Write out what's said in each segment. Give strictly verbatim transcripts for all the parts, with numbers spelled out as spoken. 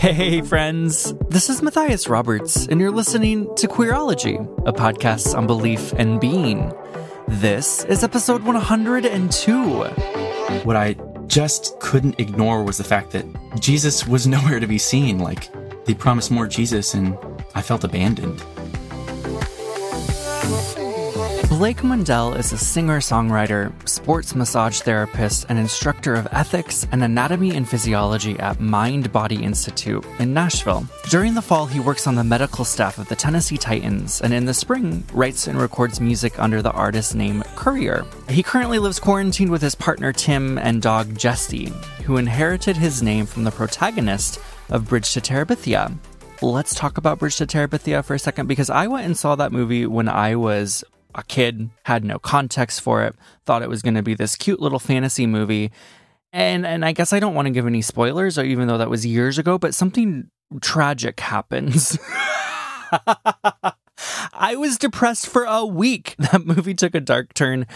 Hey, friends. This is Matthias Roberts, and you're listening to Queerology, a podcast on belief and being. This is episode one hundred two. What I just couldn't ignore was the fact that Jesus was nowhere to be seen. Like, they promised more Jesus, and I felt abandoned. Blake Mundell is a singer-songwriter, sports massage therapist, and instructor of ethics and anatomy and physiology at Mind Body Institute in Nashville. During the fall, he works on the medical staff of the Tennessee Titans, and in the spring, writes and records music under the artist name Courier. He currently lives quarantined with his partner Tim and dog Jessie, who inherited his name from the protagonist of Bridge to Terabithia. Let's talk about Bridge to Terabithia for a second, because I went and saw that movie when I was a kid, had no context for it, thought it was going to be this cute little fantasy movie. And and I guess I don't want to give any spoilers, or even though that was years ago, but something tragic happens. I was depressed for a week. That movie took a dark turn.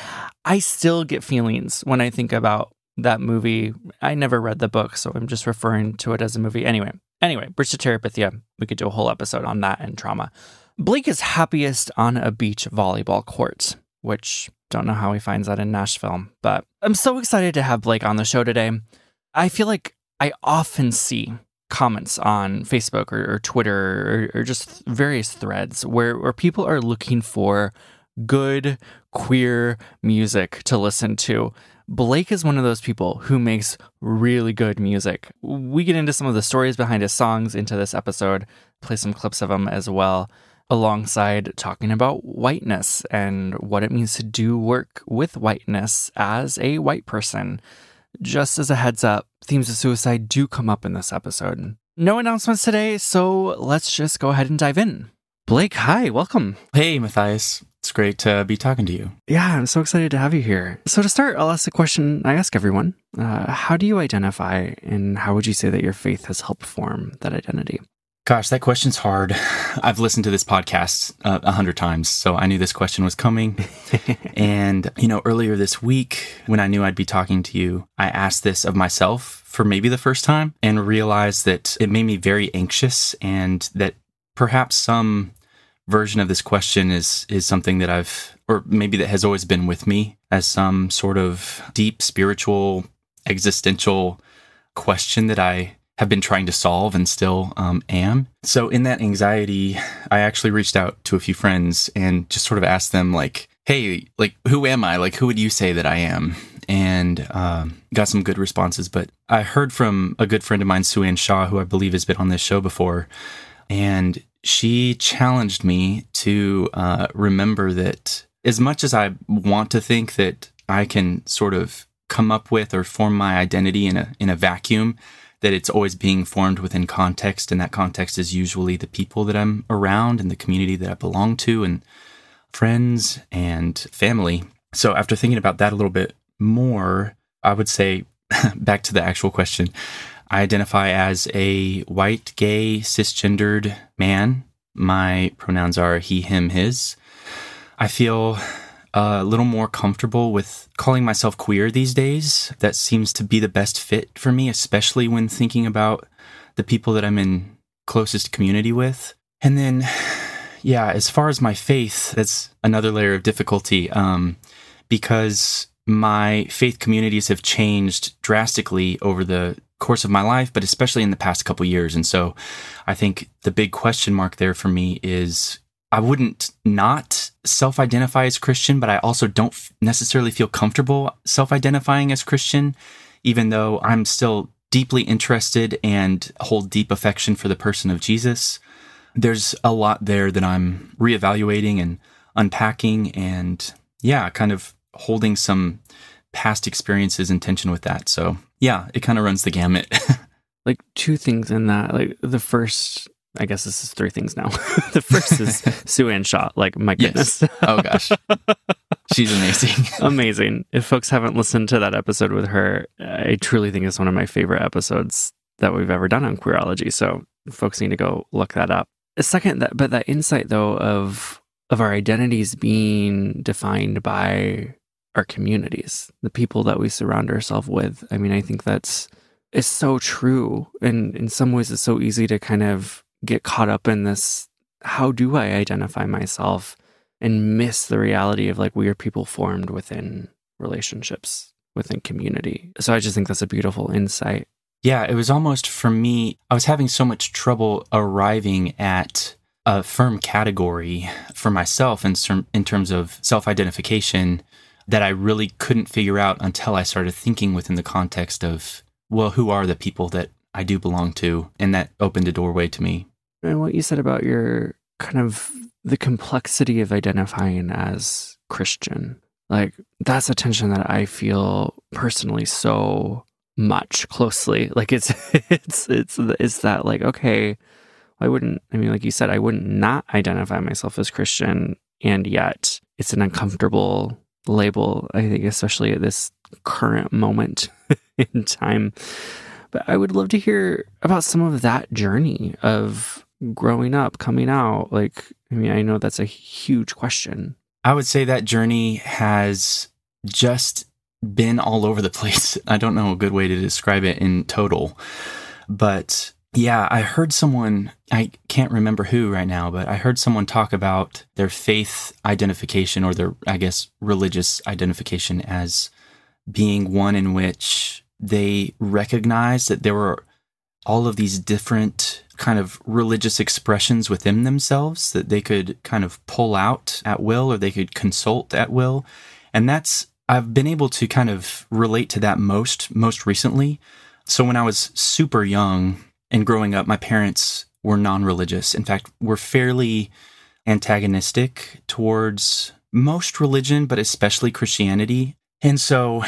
I still get feelings when I think about that movie. I never read the book, so I'm just referring to it as a movie. Anyway, anyway, Bridge to Terabithia. We could do a whole episode on that and trauma. Blake is happiest on a beach volleyball court, which don't know how he finds that in Nashville, but I'm so excited to have Blake on the show today. I feel like I often see comments on Facebook or, or Twitter or, or just various threads where, where people are looking for good queer music to listen to. Blake is one of those people who makes really good music. We get into some of the stories behind his songs into this episode, play some clips of them as well, alongside talking about whiteness and what it means to do work with whiteness as a white person. Just as a heads up, themes of suicide do come up in this episode. No announcements today, so let's just go ahead and dive in. Blake, hi, welcome. Hey, Matthias. It's great to be talking to you. Yeah, I'm so excited to have you here. So to start, I'll ask the question I ask everyone. Uh, how do you identify, and how would you say that your faith has helped form that identity? Gosh, that question's hard. I've listened to this podcast uh, a hundred times, so I knew this question was coming. And, you know, earlier this week, when I knew I'd be talking to you, I asked this of myself for maybe the first time and realized that it made me very anxious, and that perhaps some version of this question is is something that I've, or maybe that has always been with me as some sort of deep spiritual, existential question that I have been trying to solve and still um, am. So in that anxiety, I actually reached out to a few friends and just sort of asked them, like, hey, like, who am I? Like, who would you say that I am? And um, got some good responses. But I heard from a good friend of mine, Sue Ann Shaw, who I believe has been on this show before. And she challenged me to uh, remember that as much as I want to think that I can sort of come up with or form my identity in a in a vacuum, that it's always being formed within context, and that context is usually the people that I'm around and the community that I belong to and friends and family. So after thinking about that a little bit more, I would say, back to the actual question, I identify as a white, gay, cisgendered man. My pronouns are he, him, his. I feel a little more comfortable with calling myself queer these days. That seems to be the best fit for me, especially when thinking about the people that I'm in closest community with. And then, yeah, as far as my faith, that's another layer of difficulty, um, because my faith communities have changed drastically over the course of my life, but especially in the past couple years. And so I think the big question mark there for me is, I wouldn't not self-identify as Christian, but I also don't f- necessarily feel comfortable self-identifying as Christian, even though I'm still deeply interested and hold deep affection for the person of Jesus. There's a lot there that I'm reevaluating and unpacking, and yeah, kind of holding some past experiences in tension with that. So yeah, it kind of runs the gamut. Like two things in that. Like the first, I guess this is three things now. The first is Sue Ann Shaw. Like, my goodness. Yes. Oh, gosh. She's amazing. Amazing. If folks haven't listened to that episode with her, I truly think it's one of my favorite episodes that we've ever done on Queerology. So folks need to go look that up. A second, that, but that insight, though, of of our identities being defined by our communities, the people that we surround ourselves with. I mean, I think that's is so true. And in some ways, it's so easy to kind of get caught up in this, how do I identify myself, and miss the reality of like we are people formed within relationships, within community. So I just think that's a beautiful insight. Yeah, it was almost for me, I was having so much trouble arriving at a firm category for myself in, ser- in terms of self-identification that I really couldn't figure out until I started thinking within the context of, well, who are the people that I do belong to? And that opened a doorway to me. And what you said about your kind of the complexity of identifying as Christian, like that's a tension that I feel personally so much closely. Like it's, it's, it's, it's that like, okay, I wouldn't, I mean, like you said, I wouldn't not identify myself as Christian. And yet it's an uncomfortable label, I think, especially at this current moment in time. But I would love to hear about some of that journey of growing up, coming out. Like, I mean, I know that's a huge question. I would say that journey has just been all over the place. I don't know a good way to describe it in total, but yeah, I heard someone, I can't remember who right now, but I heard someone talk about their faith identification, or their, I guess, religious identification, as being one in which they recognized that there were all of these different kind of religious expressions within themselves that they could kind of pull out at will, or they could consult at will. And that's, I've been able to kind of relate to that most, most recently. So when I was super young, and growing up, my parents were non-religious. In fact, were fairly antagonistic towards most religion, but especially Christianity. And so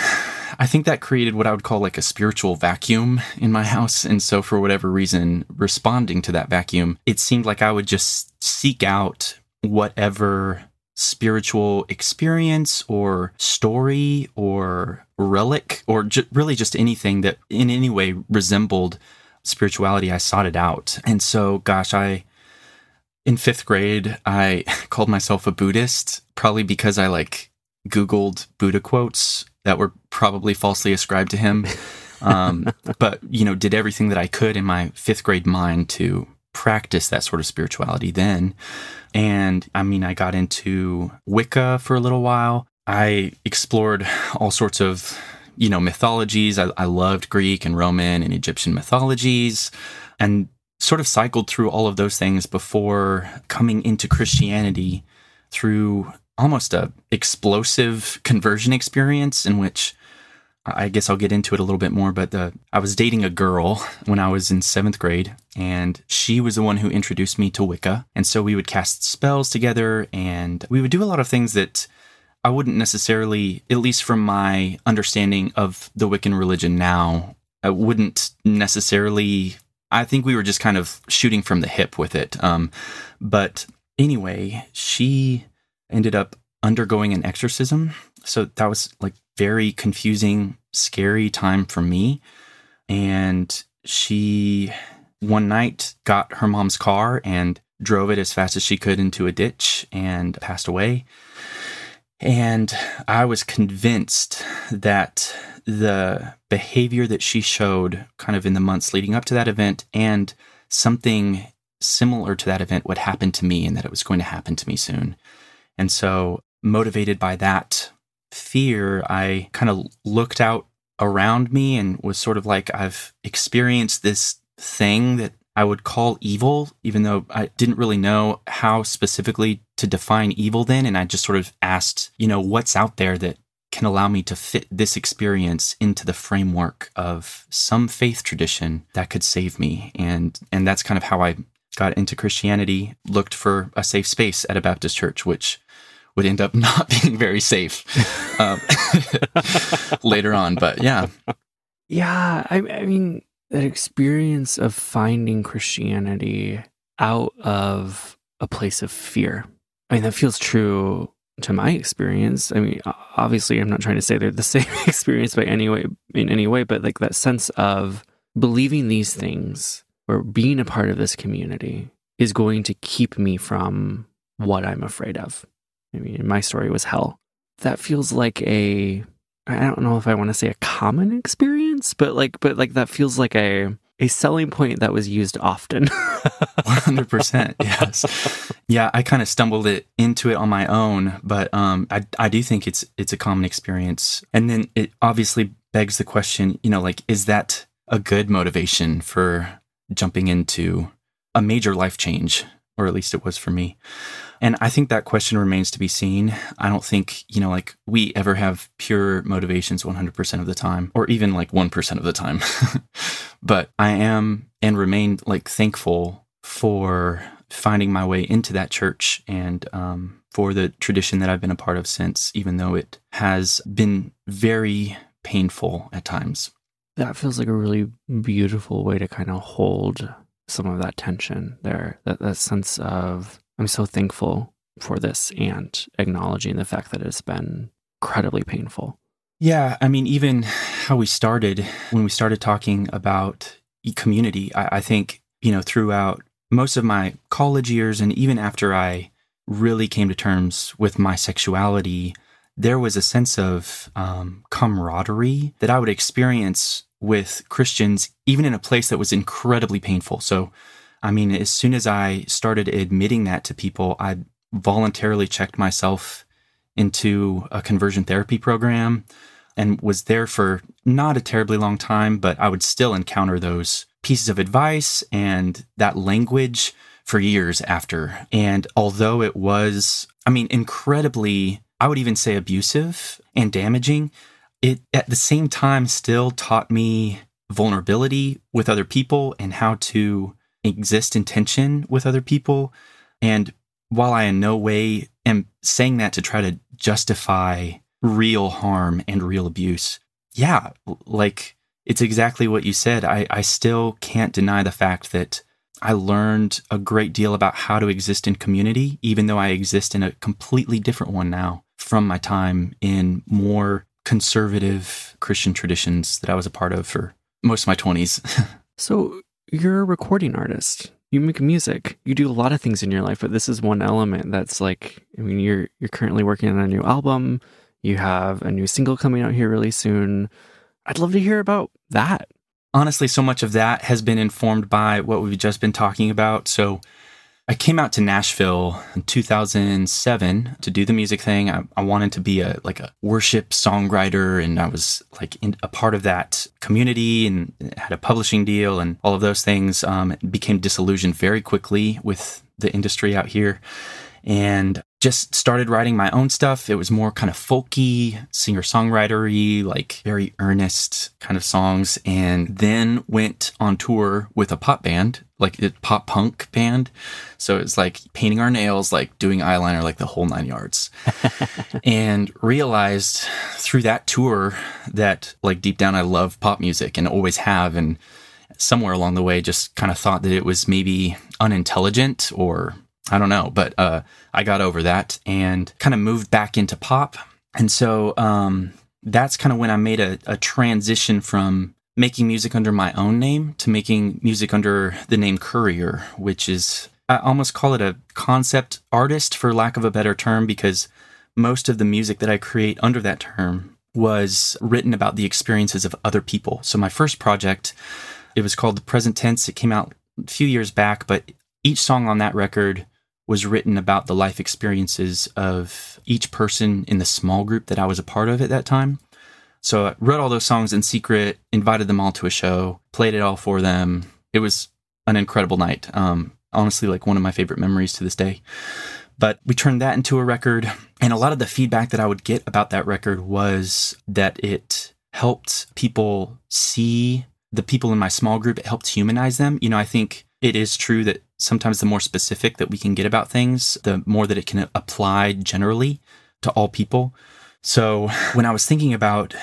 I think that created what I would call like a spiritual vacuum in my house. And so for whatever reason, responding to that vacuum, it seemed like I would just seek out whatever spiritual experience or story or relic or ju- really just anything that in any way resembled spirituality. I sought it out. And so, gosh, I, in fifth grade, I called myself a Buddhist, probably because I like Googled Buddha quotes that were probably falsely ascribed to him. Um, but, you know, did everything that I could in my fifth grade mind to practice that sort of spirituality then. And I mean, I got into Wicca for a little while. I explored all sorts of you know, mythologies. I, I loved Greek and Roman and Egyptian mythologies, and sort of cycled through all of those things before coming into Christianity through almost a explosive conversion experience in which, I guess I'll get into it a little bit more, but the, I was dating a girl when I was in seventh grade, and she was the one who introduced me to Wicca. And so we would cast spells together, and we would do a lot of things that I wouldn't necessarily, at least from my understanding of the Wiccan religion now, I wouldn't necessarily, I think we were just kind of shooting from the hip with it. Um, but anyway, she ended up undergoing an exorcism. So that was like very confusing, scary time for me. And she one night got her mom's car and drove it as fast as she could into a ditch and passed away. And I was convinced that the behavior that she showed kind of in the months leading up to that event, and something similar to that event, would happen to me, and that it was going to happen to me soon. And so, motivated by that fear, I kind of looked out around me and was sort of like, I've experienced this thing that I would call evil, even though I didn't really know how specifically to define evil then. And I just sort of asked, you know, what's out there that can allow me to fit this experience into the framework of some faith tradition that could save me? And and that's kind of how I got into Christianity, looked for a safe space at a Baptist church, which would end up not being very safe um, later on. But yeah. Yeah, I, I mean... that experience of finding Christianity out of a place of fear. I mean, that feels true to my experience. I mean, obviously, I'm not trying to say they're the same experience by any way, in any way, but like that sense of believing these things or being a part of this community is going to keep me from what I'm afraid of. I mean, my story was hell. That feels like a I don't know if I want to say a common experience, but like, but like that feels like a, a selling point that was used often. one hundred percent. Yes. Yeah. I kind of stumbled it into it on my own, but um, I, I do think it's, it's a common experience. And then it obviously begs the question, you know, like, is that a good motivation for jumping into a major life change? Or at least it was for me. And I think that question remains to be seen. I don't think, you know, like we ever have pure motivations one hundred percent of the time, or even like one percent of the time. But I am and remain like thankful for finding my way into that church and um, for the tradition that I've been a part of since, even though it has been very painful at times. That feels like a really beautiful way to kind of hold some of that tension there, that, that sense of, I'm so thankful for this and acknowledging the fact that it's been incredibly painful. Yeah. I mean, even how we started, when we started talking about community, I, I think, you know, throughout most of my college years, and even after I really came to terms with my sexuality, there was a sense of um, camaraderie that I would experience with Christians, even in a place that was incredibly painful. So, I mean, as soon as I started admitting that to people, I voluntarily checked myself into a conversion therapy program and was there for not a terribly long time, but I would still encounter those pieces of advice and that language for years after. And although it was, I mean, incredibly, I would even say abusive and damaging, it at the same time still taught me vulnerability with other people and how to exist in tension with other people. And while I in no way am saying that to try to justify real harm and real abuse, yeah, like it's exactly what you said. I, I still can't deny the fact that I learned a great deal about how to exist in community, even though I exist in a completely different one now from my time in more conservative Christian traditions that I was a part of for most of my twenties. So you're a recording artist. You make music. You do a lot of things in your life, but this is one element that's like, I mean, you're you're currently working on a new album. You have a new single coming out here really soon. I'd love to hear about that. Honestly, so much of that has been informed by what we've just been talking about. So I came out to Nashville in two thousand seven to do the music thing. I, I wanted to be a like a worship songwriter, and I was like in a part of that community and had a publishing deal and all of those things. Um, became disillusioned very quickly with the industry out here and just started writing my own stuff. It was more kind of folky, singer-songwriter-y, like very earnest kind of songs, and then went on tour with a pop band, like a pop punk band. So it's like painting our nails, like doing eyeliner, like the whole nine yards. And realized through that tour that like deep down I love pop music and always have, and somewhere along the way just kind of thought that it was maybe unintelligent or I don't know, but uh, I got over that and kind of moved back into pop. And so um, that's kind of when I made a, a transition from making music under my own name to making music under the name Courier, which is, I almost call it a concept artist for lack of a better term, because most of the music that I create under that term was written about the experiences of other people. So my first project, it was called The Present Tense. It came out a few years back, but each song on that record was written about the life experiences of each person in the small group that I was a part of at that time. So I wrote all those songs in secret, invited them all to a show, played it all for them. It was an incredible night. Um, honestly, like one of my favorite memories to this day. But we turned that into a record. And a lot of the feedback that I would get about that record was that it helped people see the people in my small group. It helped humanize them. You know, I think it is true that sometimes the more specific that we can get about things, the more that it can apply generally to all people. So when I was thinking about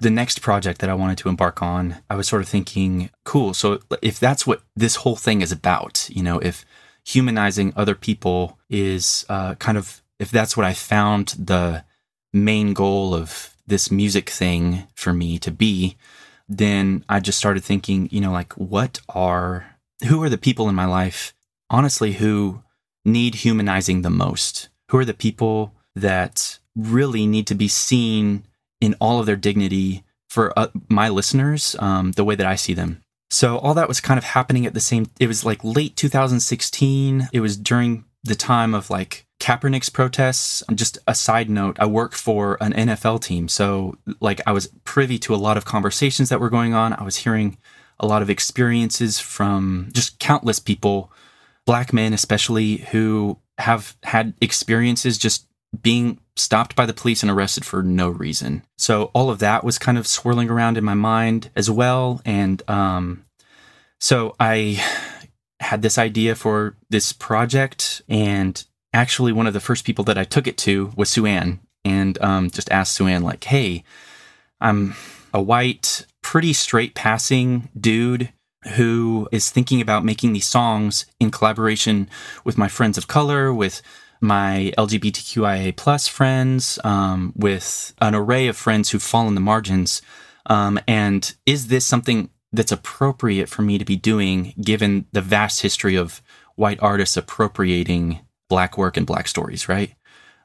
the next project that I wanted to embark on, I was sort of thinking, cool, so if that's what this whole thing is about, you know, if humanizing other people is uh, kind of, if that's what I found the main goal of this music thing for me to be, then I just started thinking, you know, like, what are, who are the people in my life, honestly, who need humanizing the most? Who are the people that really need to be seen in all of their dignity for uh, my listeners, um, the way that I see them. So all that was kind of happening at the same, it was like late two thousand sixteen. It was during the time of like Kaepernick's protests. Just a side note, I work for an N F L team. So like I was privy to a lot of conversations that were going on. I was hearing a lot of experiences from just countless people, Black men especially, who have had experiences just being stopped by the police and arrested for no reason. So all of that was kind of swirling around in my mind as well. And um, so I had this idea for this project. And actually, one of the first people that I took it to was Sue Ann, and um, just asked Sue Ann, like, hey, I'm a white, pretty straight passing dude who is thinking about making these songs in collaboration with my friends of color, with my L G B T Q I A plus friends, um, with an array of friends who fall in the margins. Um, and is this something that's appropriate for me to be doing, given the vast history of white artists appropriating Black work and Black stories, right?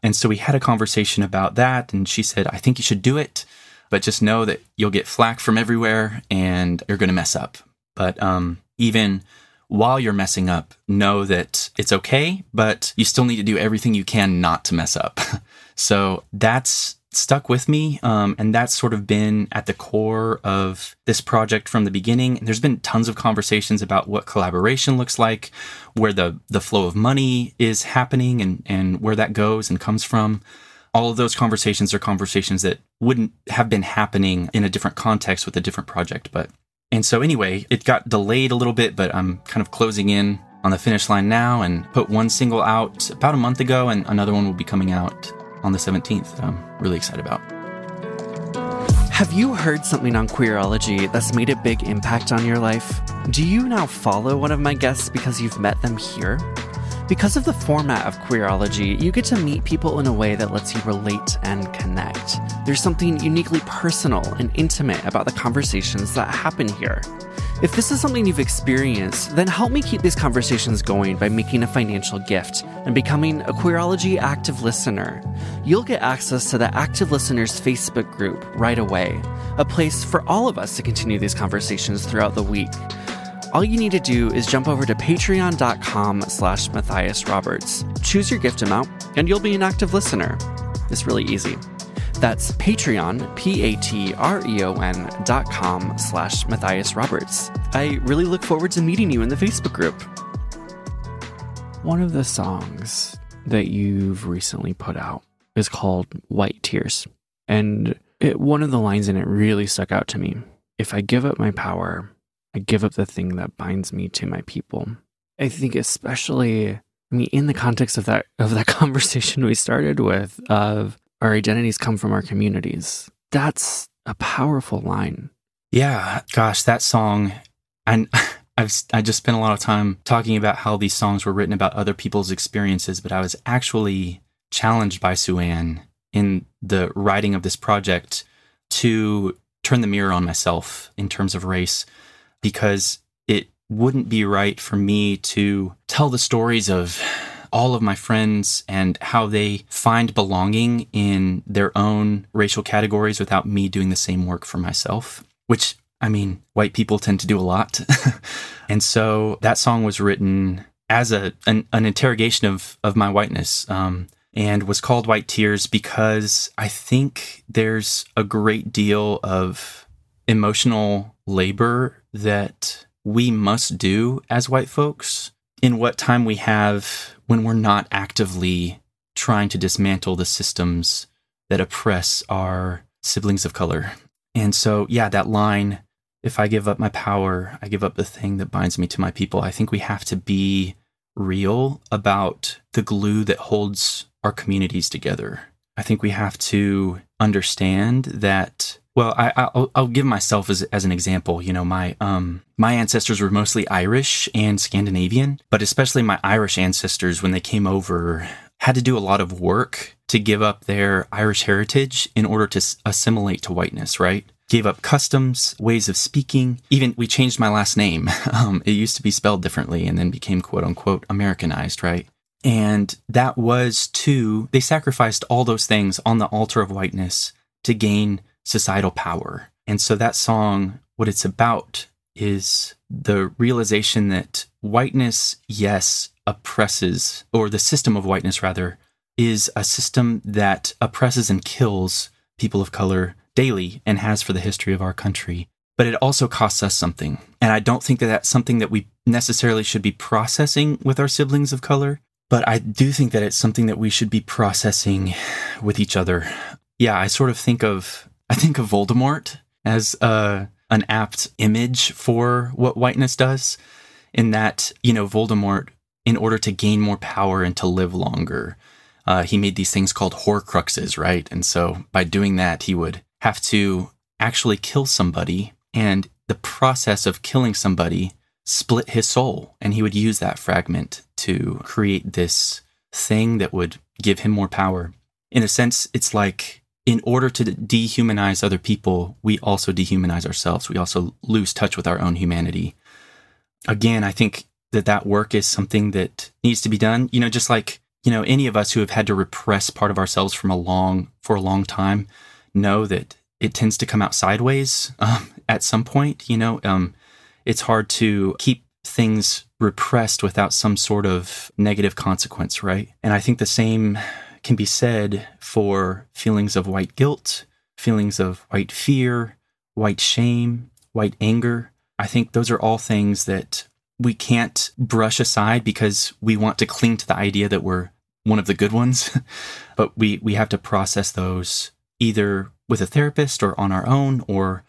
And so we had a conversation about that, and she said, I think you should do it, but just know that you'll get flack from everywhere and you're going to mess up. But um, even while you're messing up, know that it's okay, but you still need to do everything you can not to mess up. So that's stuck with me. Um, and that's sort of been at the core of this project from the beginning. And there's been tons of conversations about what collaboration looks like, where the, the flow of money is happening and, and where that goes and comes from. All of those conversations are conversations that wouldn't have been happening in a different context with a different project. But And so anyway, it got delayed a little bit, but I'm kind of closing in on the finish line now and put one single out about a month ago, and another one will be coming out on the seventeenth that I'm really excited about. Have you heard something on Queerology that's made a big impact on your life? Do you now follow one of my guests because you've met them here? Because of the format of Queerology, you get to meet people in a way that lets you relate and connect. There's something uniquely personal and intimate about the conversations that happen here. If this is something you've experienced, then help me keep these conversations going by making a financial gift and becoming a Queerology Active Listener. You'll get access to the Active Listeners Facebook group right away, a place for all of us to continue these conversations throughout the week. All you need to do is jump over to patreon.com slash Matthias Roberts, choose your gift amount, and you'll be an active listener. It's really easy. That's Patreon, P-A-T-R-E-O-N dot com slash Matthias Roberts. I really look forward to meeting you in the Facebook group. One of the songs that you've recently put out is called White Tears. And it, one of the lines in it really stuck out to me. If I give up my power, I give up the thing that binds me to my people. I think especially, I mean, in the context of that of that conversation we started with, of our identities come from our communities. That's a powerful line. Yeah, gosh, that song, and I've I just spent a lot of time talking about how these songs were written about other people's experiences, but I was actually challenged by Sue Ann in the writing of this project to turn the mirror on myself in terms of race, because it wouldn't be right for me to tell the stories of all of my friends and how they find belonging in their own racial categories without me doing the same work for myself, which, I mean, white people tend to do a lot. And so that song was written as a an, an interrogation of, of my whiteness, um, and was called White Tears because I think there's a great deal of emotional labor that we must do as white folks in what time we have when we're not actively trying to dismantle the systems that oppress our siblings of color. And so, yeah, that line, if I give up my power, I give up the thing that binds me to my people. I think we have to be real about the glue that holds our communities together. I think we have to understand that. Well, I, I'll, I'll give myself as, as an example. You know, my um, my ancestors were mostly Irish and Scandinavian, but especially my Irish ancestors, when they came over, had to do a lot of work to give up their Irish heritage in order to assimilate to whiteness, right? Gave up customs, ways of speaking. Even we changed my last name. Um, it used to be spelled differently and then became, quote unquote, Americanized, right? And that was to, they sacrificed all those things on the altar of whiteness to gain societal power. And so that song, what it's about is the realization that whiteness, yes, oppresses, or the system of whiteness, rather, is a system that oppresses and kills people of color daily and has for the history of our country. But it also costs us something. And I don't think that that's something that we necessarily should be processing with our siblings of color, but I do think that it's something that we should be processing with each other. Yeah, I sort of think of, I think of Voldemort as a, an apt image for what whiteness does, in that, you know, Voldemort, in order to gain more power and to live longer, uh, he made these things called horcruxes, right? And so by doing that, he would have to actually kill somebody, and the process of killing somebody split his soul, and he would use that fragment to create this thing that would give him more power. In a sense, it's like, in order to dehumanize other people, we also dehumanize ourselves. We also lose touch with our own humanity. Again, I think that that work is something that needs to be done. You know, just like, you know, any of us who have had to repress part of ourselves from a long, for a long time know that it tends to come out sideways um, at some point. You know, um, it's hard to keep things repressed without some sort of negative consequence, right? And I think the same can be said for feelings of white guilt, feelings of white fear, white shame, white anger. I think those are all things that we can't brush aside because we want to cling to the idea that we're one of the good ones, but we, we have to process those either with a therapist or on our own or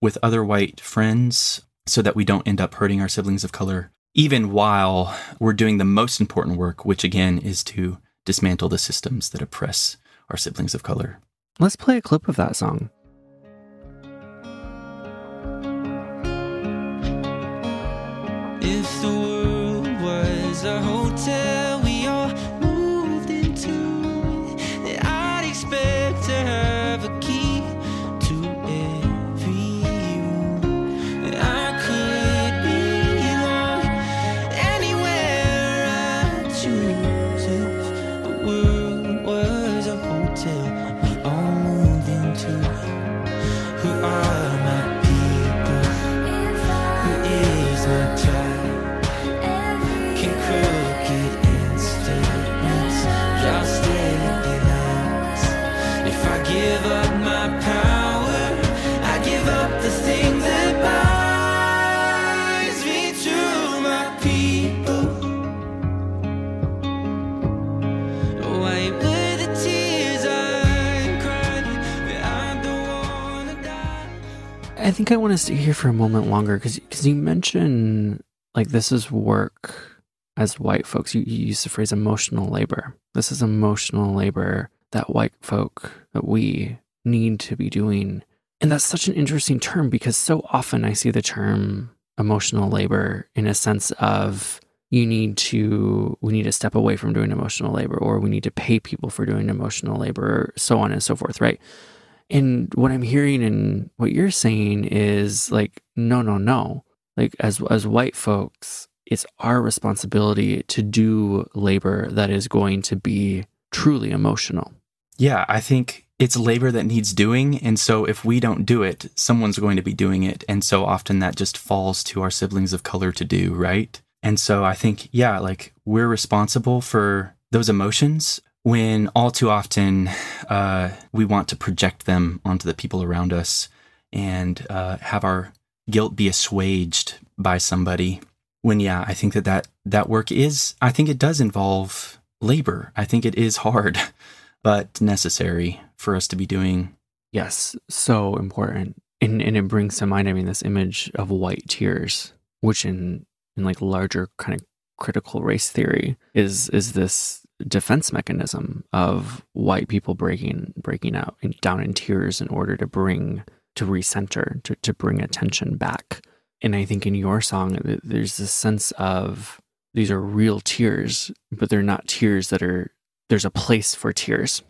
with other white friends so that we don't end up hurting our siblings of color, even while we're doing the most important work, which again is to dismantle the systems that oppress our siblings of color. Let's play a clip of that song. If the world was a hotel we all moved into, I'd expect to have a key to every room. I could belong anywhere I choose. If the world was a hotel we all moved into, who are my people? Who is my child? I think I want to stay here for a moment longer because because you mentioned, like, this is work as white folks. You, you use the phrase emotional labor. This is emotional labor that white folk, that we need to be doing. And that's such an interesting term because so often I see the term emotional labor in a sense of you need to, we need to step away from doing emotional labor, or we need to pay people for doing emotional labor, so on and so forth, right? And what I'm hearing and what you're saying is like, no, no, no. Like as as white folks, it's our responsibility to do labor that is going to be truly emotional. Yeah, I think it's labor that needs doing. And so if we don't do it, someone's going to be doing it. And so often that just falls to our siblings of color to do, right? And so I think, yeah, like we're responsible for those emotions, when all too often uh, we want to project them onto the people around us and uh, have our guilt be assuaged by somebody. When, yeah, I think that, that that work is, I think it does involve labor. I think it is hard, but necessary for us to be doing. Yes, so important. And, and it brings to mind, I mean, this image of white tears, which in, in like larger kind of critical race theory is is this defense mechanism of white people breaking breaking out and down in tears in order to bring to recenter to, to bring attention back. And I think in your song there's this sense of these are real tears, but they're not tears that are, there's a place for tears.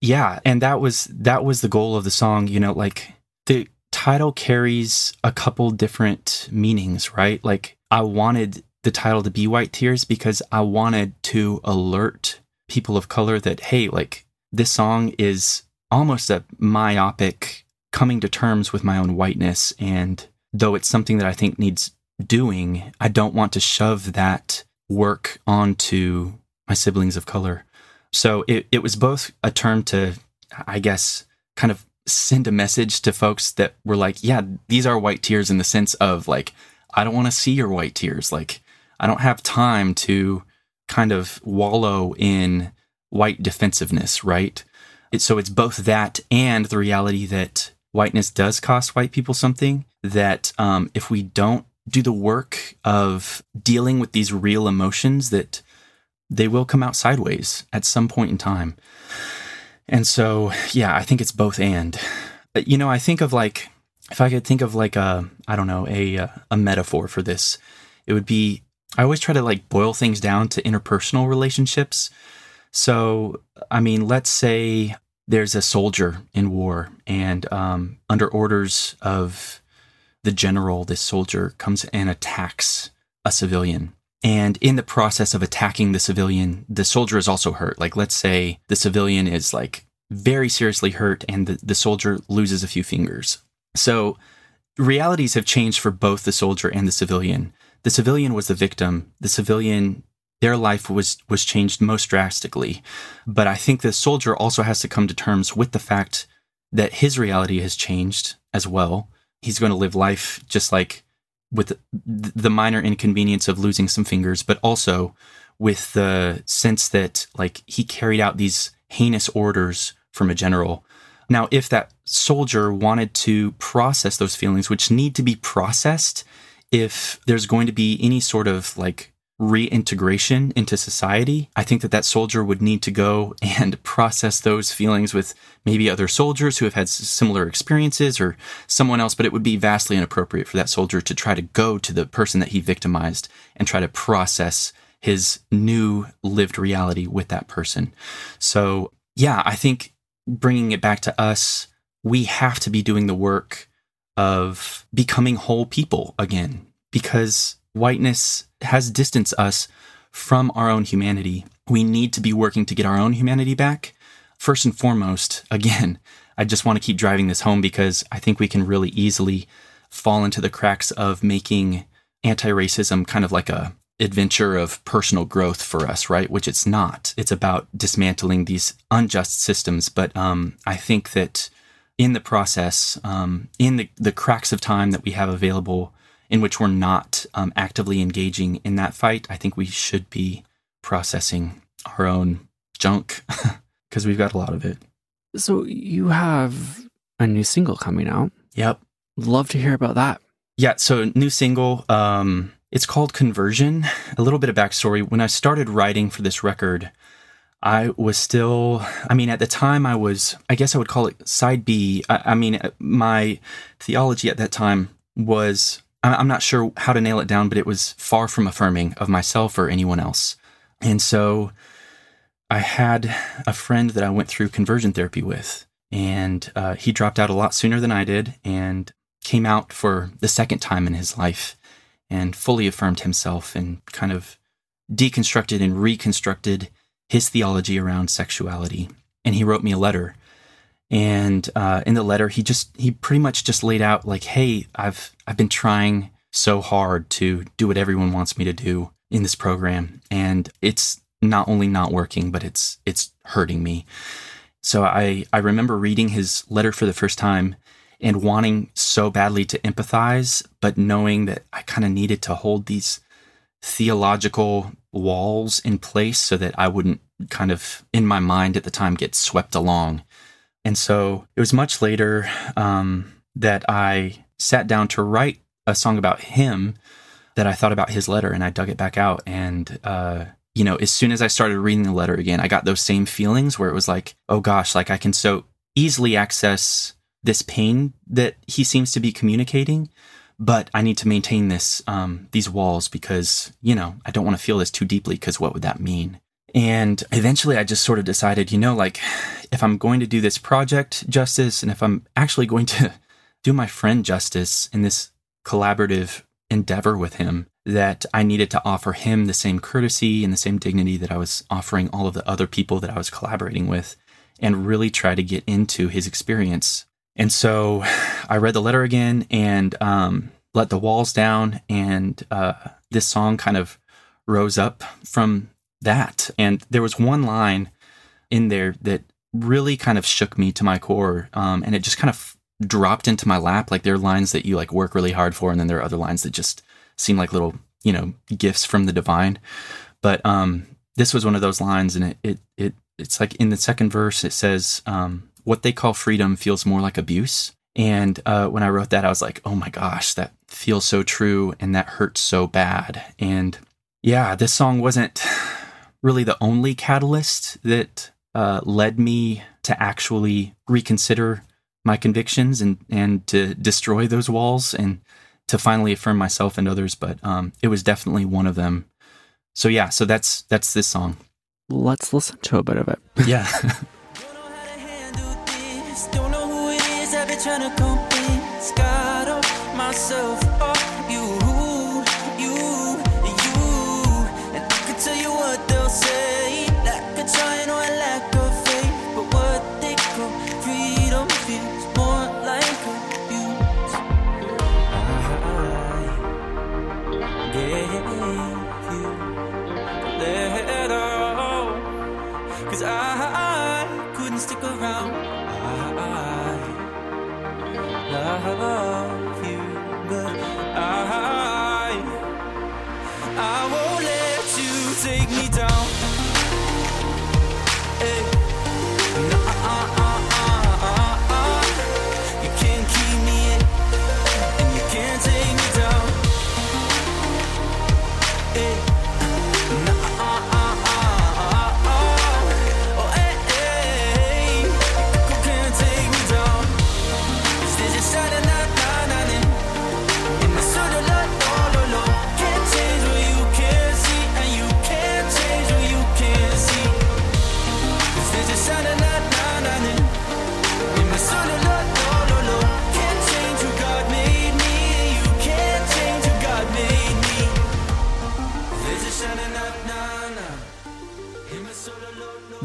Yeah, and that was that was the goal of the song. You know, like the title carries a couple different meanings, right? Like I wanted the title to be White Tears because I wanted to alert people of color that, hey, like this song is almost a myopic coming to terms with my own whiteness. And though it's something that I think needs doing, I don't want to shove that work onto my siblings of color. So it, it was both a term to, I guess, kind of send a message to folks that were like, yeah, these are white tears, in the sense of like, I don't want to see your white tears. Like, I don't have time to kind of wallow in white defensiveness, right? It, so it's both that and the reality that whiteness does cost white people something, that um, if we don't do the work of dealing with these real emotions, that they will come out sideways at some point in time. And so, yeah, I think it's both and. But, you know, I think of like, if I could think of like a, I don't know, a a metaphor for this, it would be, I always try to like boil things down to interpersonal relationships. So, I mean, let's say there's a soldier in war, and um, under orders of the general, this soldier comes and attacks a civilian. And in the process of attacking the civilian, the soldier is also hurt. Like, let's say the civilian is like very seriously hurt, and the, the soldier loses a few fingers. So realities have changed for both the soldier and the civilian. The civilian was the victim. The civilian, their life was, was changed most drastically. But I think the soldier also has to come to terms with the fact that his reality has changed as well. He's going to live life just like, with the minor inconvenience of losing some fingers, but also with the sense that like he carried out these heinous orders from a general. Now, if that soldier wanted to process those feelings, which need to be processed, if there's going to be any sort of like reintegration into society, I think that that soldier would need to go and process those feelings with maybe other soldiers who have had similar experiences or someone else, but it would be vastly inappropriate for that soldier to try to go to the person that he victimized and try to process his new lived reality with that person. So, yeah, I think bringing it back to us, we have to be doing the work of becoming whole people again, because whiteness has distanced us from our own humanity. We need to be working to get our own humanity back. First and foremost, again, I just want to keep driving this home, because I think we can really easily fall into the cracks of making anti-racism kind of like a adventure of personal growth for us, right? Which it's not. It's about dismantling these unjust systems. But um, I think that in the process, um, in the, the cracks of time that we have available, in which we're not um, actively engaging in that fight, I think we should be processing our own junk, because we've got a lot of it. So you have a new single coming out. Yep. Love to hear about that. Yeah, so new single, um, it's called Conversion. A little bit of backstory. When I started writing for this record, I was still, I mean, at the time I was, I guess I would call it side B. I, I mean, my theology at that time was, I'm not sure how to nail it down, but it was far from affirming of myself or anyone else. And so I had a friend that I went through conversion therapy with, and uh, he dropped out a lot sooner than I did and came out for the second time in his life and fully affirmed himself and kind of deconstructed and reconstructed his theology around sexuality. And he wrote me a letter. And uh, in the letter, he just he pretty much just laid out like, hey, I've I've been trying so hard to do what everyone wants me to do in this program, and it's not only not working, but it's it's hurting me. So I, I remember reading his letter for the first time and wanting so badly to empathize, but knowing that I kind of needed to hold these theological walls in place so that I wouldn't kind of, in my mind at the time, get swept along. And so it was much later um, that I sat down to write a song about him, that I thought about his letter, and I dug it back out. And, uh, you know, as soon as I started reading the letter again, I got those same feelings where it was like, oh gosh, like I can so easily access this pain that he seems to be communicating, but I need to maintain this, um, these walls, because, you know, I don't want to feel this too deeply, because what would that mean? And eventually I just sort of decided, you know, like if I'm going to do this project justice, and if I'm actually going to do my friend justice in this collaborative endeavor with him, that I needed to offer him the same courtesy and the same dignity that I was offering all of the other people that I was collaborating with. and really try to get into his experience. And so I read the letter again and um, let the walls down. And uh, this song kind of rose up from that. And there was one line in there that really kind of shook me to my core. Um, and it just kind of dropped into my lap. Like there are lines that you like work really hard for. And then there are other lines that just seem like little, you know, gifts from the divine. But um, this was one of those lines. And it, it, it it's like in the second verse, it says, um, what they call freedom feels more like abuse. And uh, when I wrote that, I was like, oh my gosh, that feels so true. And that hurts so bad. And yeah, this song wasn't really the only catalyst that uh, led me to actually reconsider my convictions and, and to destroy those walls and to finally affirm myself and others. But um, it was definitely one of them. So yeah, so that's that's this song. Let's listen to a bit of it. Yeah. Don't know who it is, I've been trying to convince God of myself, of you, you, you. And I could tell you what they'll say, like a giant or a lack of faith. But what they call freedom feels more like abuse. I gave you the letter, cause I couldn't stick around. I love you, but I, I won't let you take me down. Hey. No, uh, uh, uh, uh, uh. You can't keep me in, and you can't take me down. Hey. No, uh, uh, uh, uh, uh. Oh, hey, hey, you can't take me down. Cause there's a side of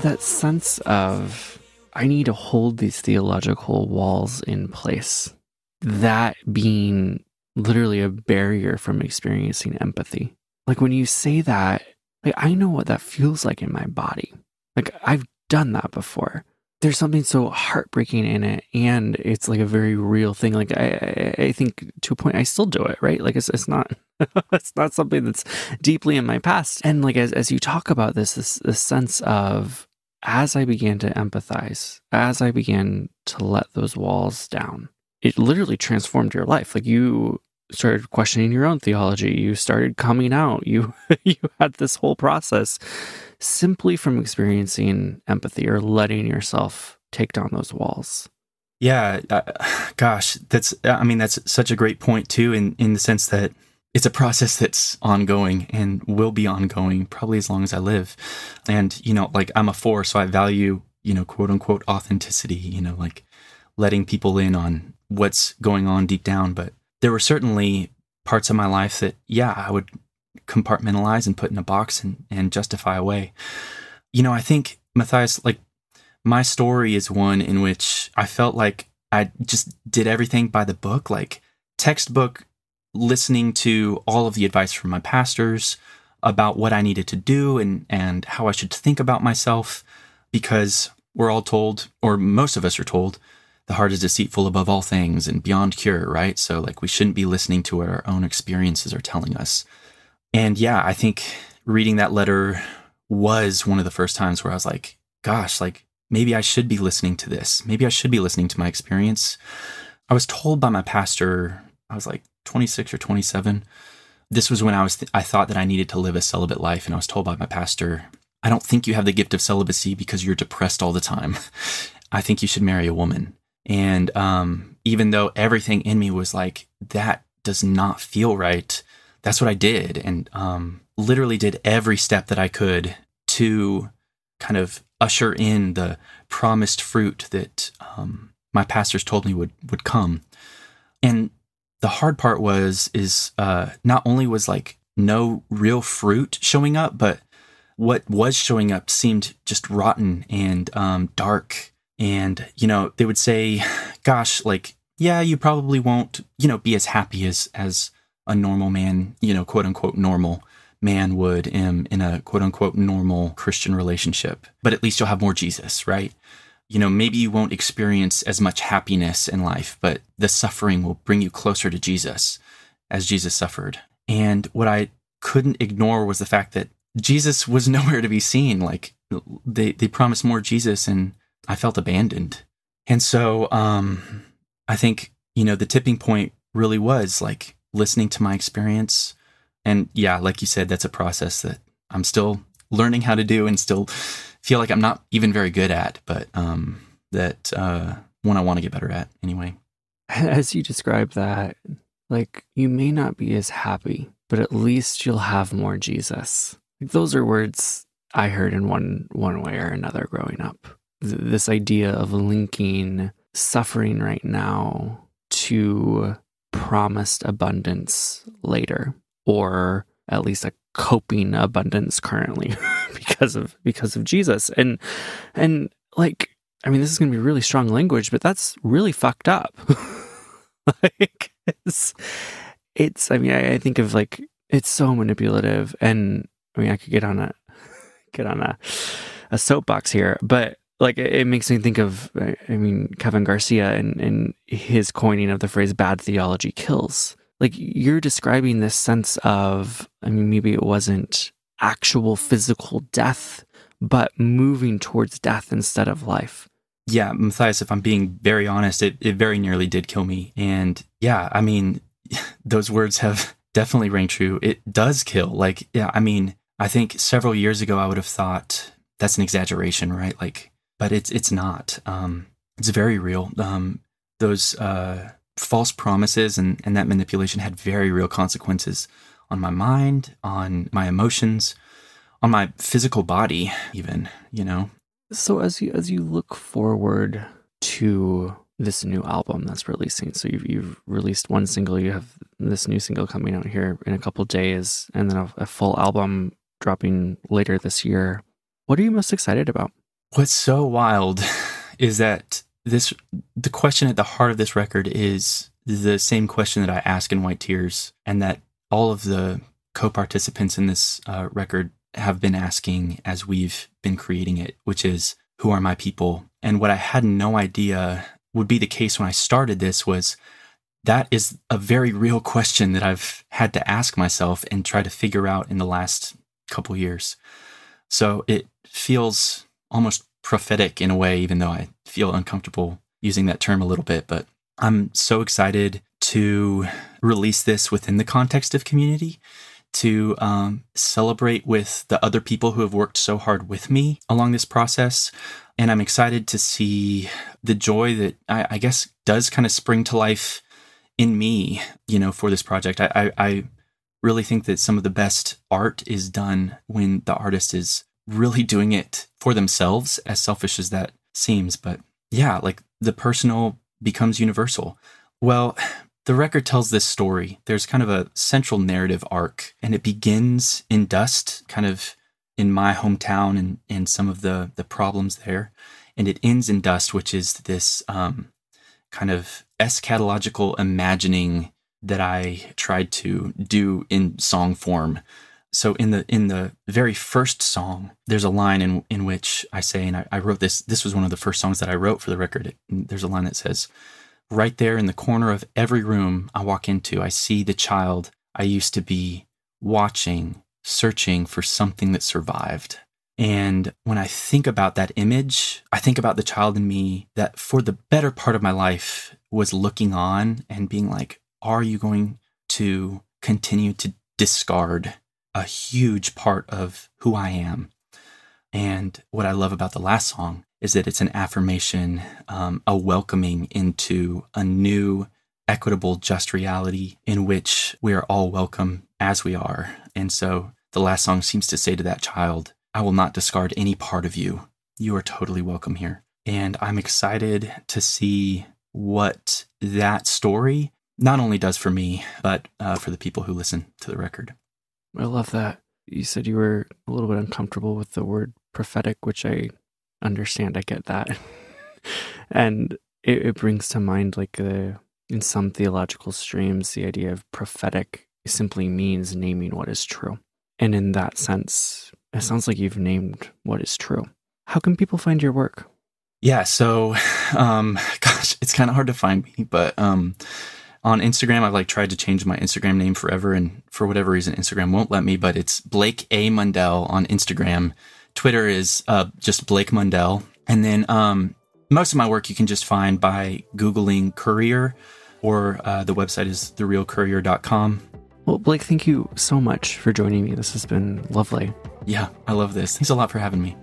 that sense of, I need to hold these theological walls in place, that being literally a barrier from experiencing empathy. Like when you say that, like I know what that feels like in my body. Like I've done that before. There's something so heartbreaking in it, and it's like a very real thing. Like I, I, I think to a point, I still do it, right? Like it's, it's not, it's not something that's deeply in my past. And like as as you talk about this, this, this sense of as I began to empathize, as I began to let those walls down, it literally transformed your life. Like you started questioning your own theology. You started coming out. You you had this whole process simply from experiencing empathy or letting yourself take down those walls. Yeah, uh, gosh, that's, I mean, that's such a great point too, in, in the sense that it's a process that's ongoing and will be ongoing probably as long as I live. And, you know, like I'm a four, so I value, you know, quote unquote authenticity, you know, like letting people in on what's going on deep down. But there were certainly parts of my life that, yeah, I would compartmentalize and put in a box and, and justify away. You know, I think, Matthias, like my story is one in which I felt like I just did everything by the book, like textbook, listening to all of the advice from my pastors about what I needed to do and, and how I should think about myself, because we're all told, or most of us are told, the heart is deceitful above all things and beyond cure, right? So like we shouldn't be listening to what our own experiences are telling us. And yeah, I think reading that letter was one of the first times where I was like, gosh, like maybe I should be listening to this. Maybe I should be listening to my experience. I was told by my pastor, I was like twenty-six or twenty-seven. This was when I was, th- I thought that I needed to live a celibate life. And I was told by my pastor, I don't think you have the gift of celibacy because you're depressed all the time. I think you should marry a woman. And um, even though everything in me was like, that does not feel right, that's what I did. And um, literally did every step that I could to kind of usher in the promised fruit that um, my pastors told me would, would come. And the hard part was, is uh, not only was like no real fruit showing up, but what was showing up seemed just rotten and um, dark. And, you know, they would say, gosh, like, yeah, you probably won't, you know, be as happy as as a normal man, you know, quote unquote, normal man would in, in a quote unquote, normal Christian relationship. But at least you'll have more Jesus, right? You know, maybe you won't experience as much happiness in life, but the suffering will bring you closer to Jesus as Jesus suffered. And what I couldn't ignore was the fact that Jesus was nowhere to be seen. Like they, they promised more Jesus and I felt abandoned. And so um, I think, you know, the tipping point really was like listening to my experience. And yeah, like you said, that's a process that I'm still learning how to do and still feel like I'm not even very good at, but um, that uh, one I want to get better at anyway. As you describe that, like you may not be as happy, but at least you'll have more Jesus. Like those are words I heard in one one way or another growing up. Th- this idea of linking suffering right now to promised abundance later, or at least a coping abundance currently because of because of Jesus. And and like, I mean, this is going to be really strong language, but that's really fucked up. Like it's, it's I mean, I, I think of like it's so manipulative, and I mean, I could get on a get on a, a soapbox here, but like it, it makes me think of, I mean, Kevin Garcia and, and his coining of the phrase "bad theology kills." Like you're describing this sense of, I mean, maybe it wasn't actual physical death, but moving towards death instead of life. Yeah, Matthias, if I'm being very honest, it, it very nearly did kill me. And yeah, I mean, those words have definitely rang true. It does kill. Like, yeah, I mean, I think several years ago, I would have thought that's an exaggeration, right? Like, but it's it's not. Um, it's very real. Um, those uh, false promises and, and that manipulation had very real consequences on my mind, on my emotions, on my physical body, even, you know. So as you as you look forward to this new album that's releasing, so you've, you've released one single, you have this new single coming out here in a couple days, and then a, a full album dropping later this year. What are you most excited about? What's so wild is that this the question at the heart of this record is the same question that I ask in White Tears, and that all of the co-participants in this uh, record have been asking as we've been creating it, which is, who are my people? And what I had no idea would be the case when I started this was that is a very real question that I've had to ask myself and try to figure out in the last couple years. So it feels almost prophetic in a way, even though I feel uncomfortable using that term a little bit. But I'm so excited to release this within the context of community, to um, celebrate with the other people who have worked so hard with me along this process. And I'm excited to see the joy that I, I guess does kind of spring to life in me, you know, for this project. I, I, I really think that some of the best art is done when the artist is really doing it for themselves, as selfish as that seems. But yeah, like the personal becomes universal. Well, the record tells this story. There's kind of a central narrative arc, and it begins in dust, kind of in my hometown and, and some of the, the problems there. And it ends in dust, which is this um, kind of eschatological imagining that I tried to do in song form. So in the in the very first song, there's a line in in which I say, and I, I wrote this, this was one of the first songs that I wrote for the record. It, there's a line that says, "Right there in the corner of every room I walk into, I see the child I used to be, watching, searching for something that survived." And when I think about that image, I think about the child in me that for the better part of my life was looking on and being like, are you going to continue to discard a huge part of who I am? And what I love about the last song is that it's an affirmation, um, a welcoming into a new, equitable, just reality in which we are all welcome as we are. And so the last song seems to say to that child, I will not discard any part of you. You are totally welcome here. And I'm excited to see what that story not only does for me, but uh, for the people who listen to the record. I love that. you said you were a little bit uncomfortable with the word prophetic, which I understand. I get that. And it, it brings to mind, like, the, in some theological streams, the idea of prophetic simply means naming what is true. And in that sense, it sounds like you've named what is true. How can people find your work? Yeah, so, um, gosh, it's kind of hard to find me, but um, on Instagram, I've like tried to change my Instagram name forever, and for whatever reason, Instagram won't let me, but it's Blake A. Mundell on Instagram. Twitter is uh, just Blake Mundell. And then um, most of my work you can just find by Googling Courier, or uh, the website is the real courier dot com. Well, Blake, thank you so much for joining me. This has been lovely. Yeah, I love this. Thanks a lot for having me.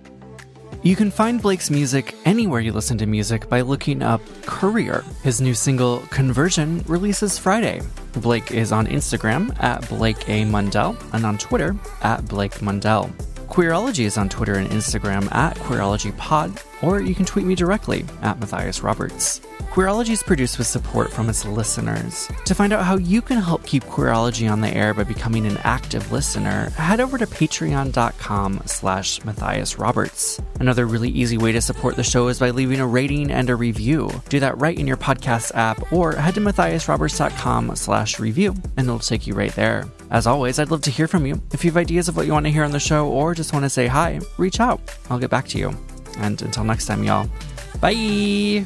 You can find Blake's music anywhere you listen to music by looking up Courier. His new single, Conversion, releases Friday. Blake is on Instagram at Blake A. Mundell and on Twitter at Blake Mundell. Queerology is on Twitter and Instagram at QueerologyPod, or you can tweet me directly at Matthias Roberts. Queerology is produced with support from its listeners. To find out how you can help keep Queerology on the air by becoming an active listener, head over to patreon.com slash Matthias Roberts. Another really easy way to support the show is by leaving a rating and a review. Do that right in your podcast app, or head to matthiasroberts.com slash review, and it'll take you right there. As always, I'd love to hear from you. If you have ideas of what you want to hear on the show, or just want to say hi, reach out. I'll get back to you. And until next time, y'all, bye!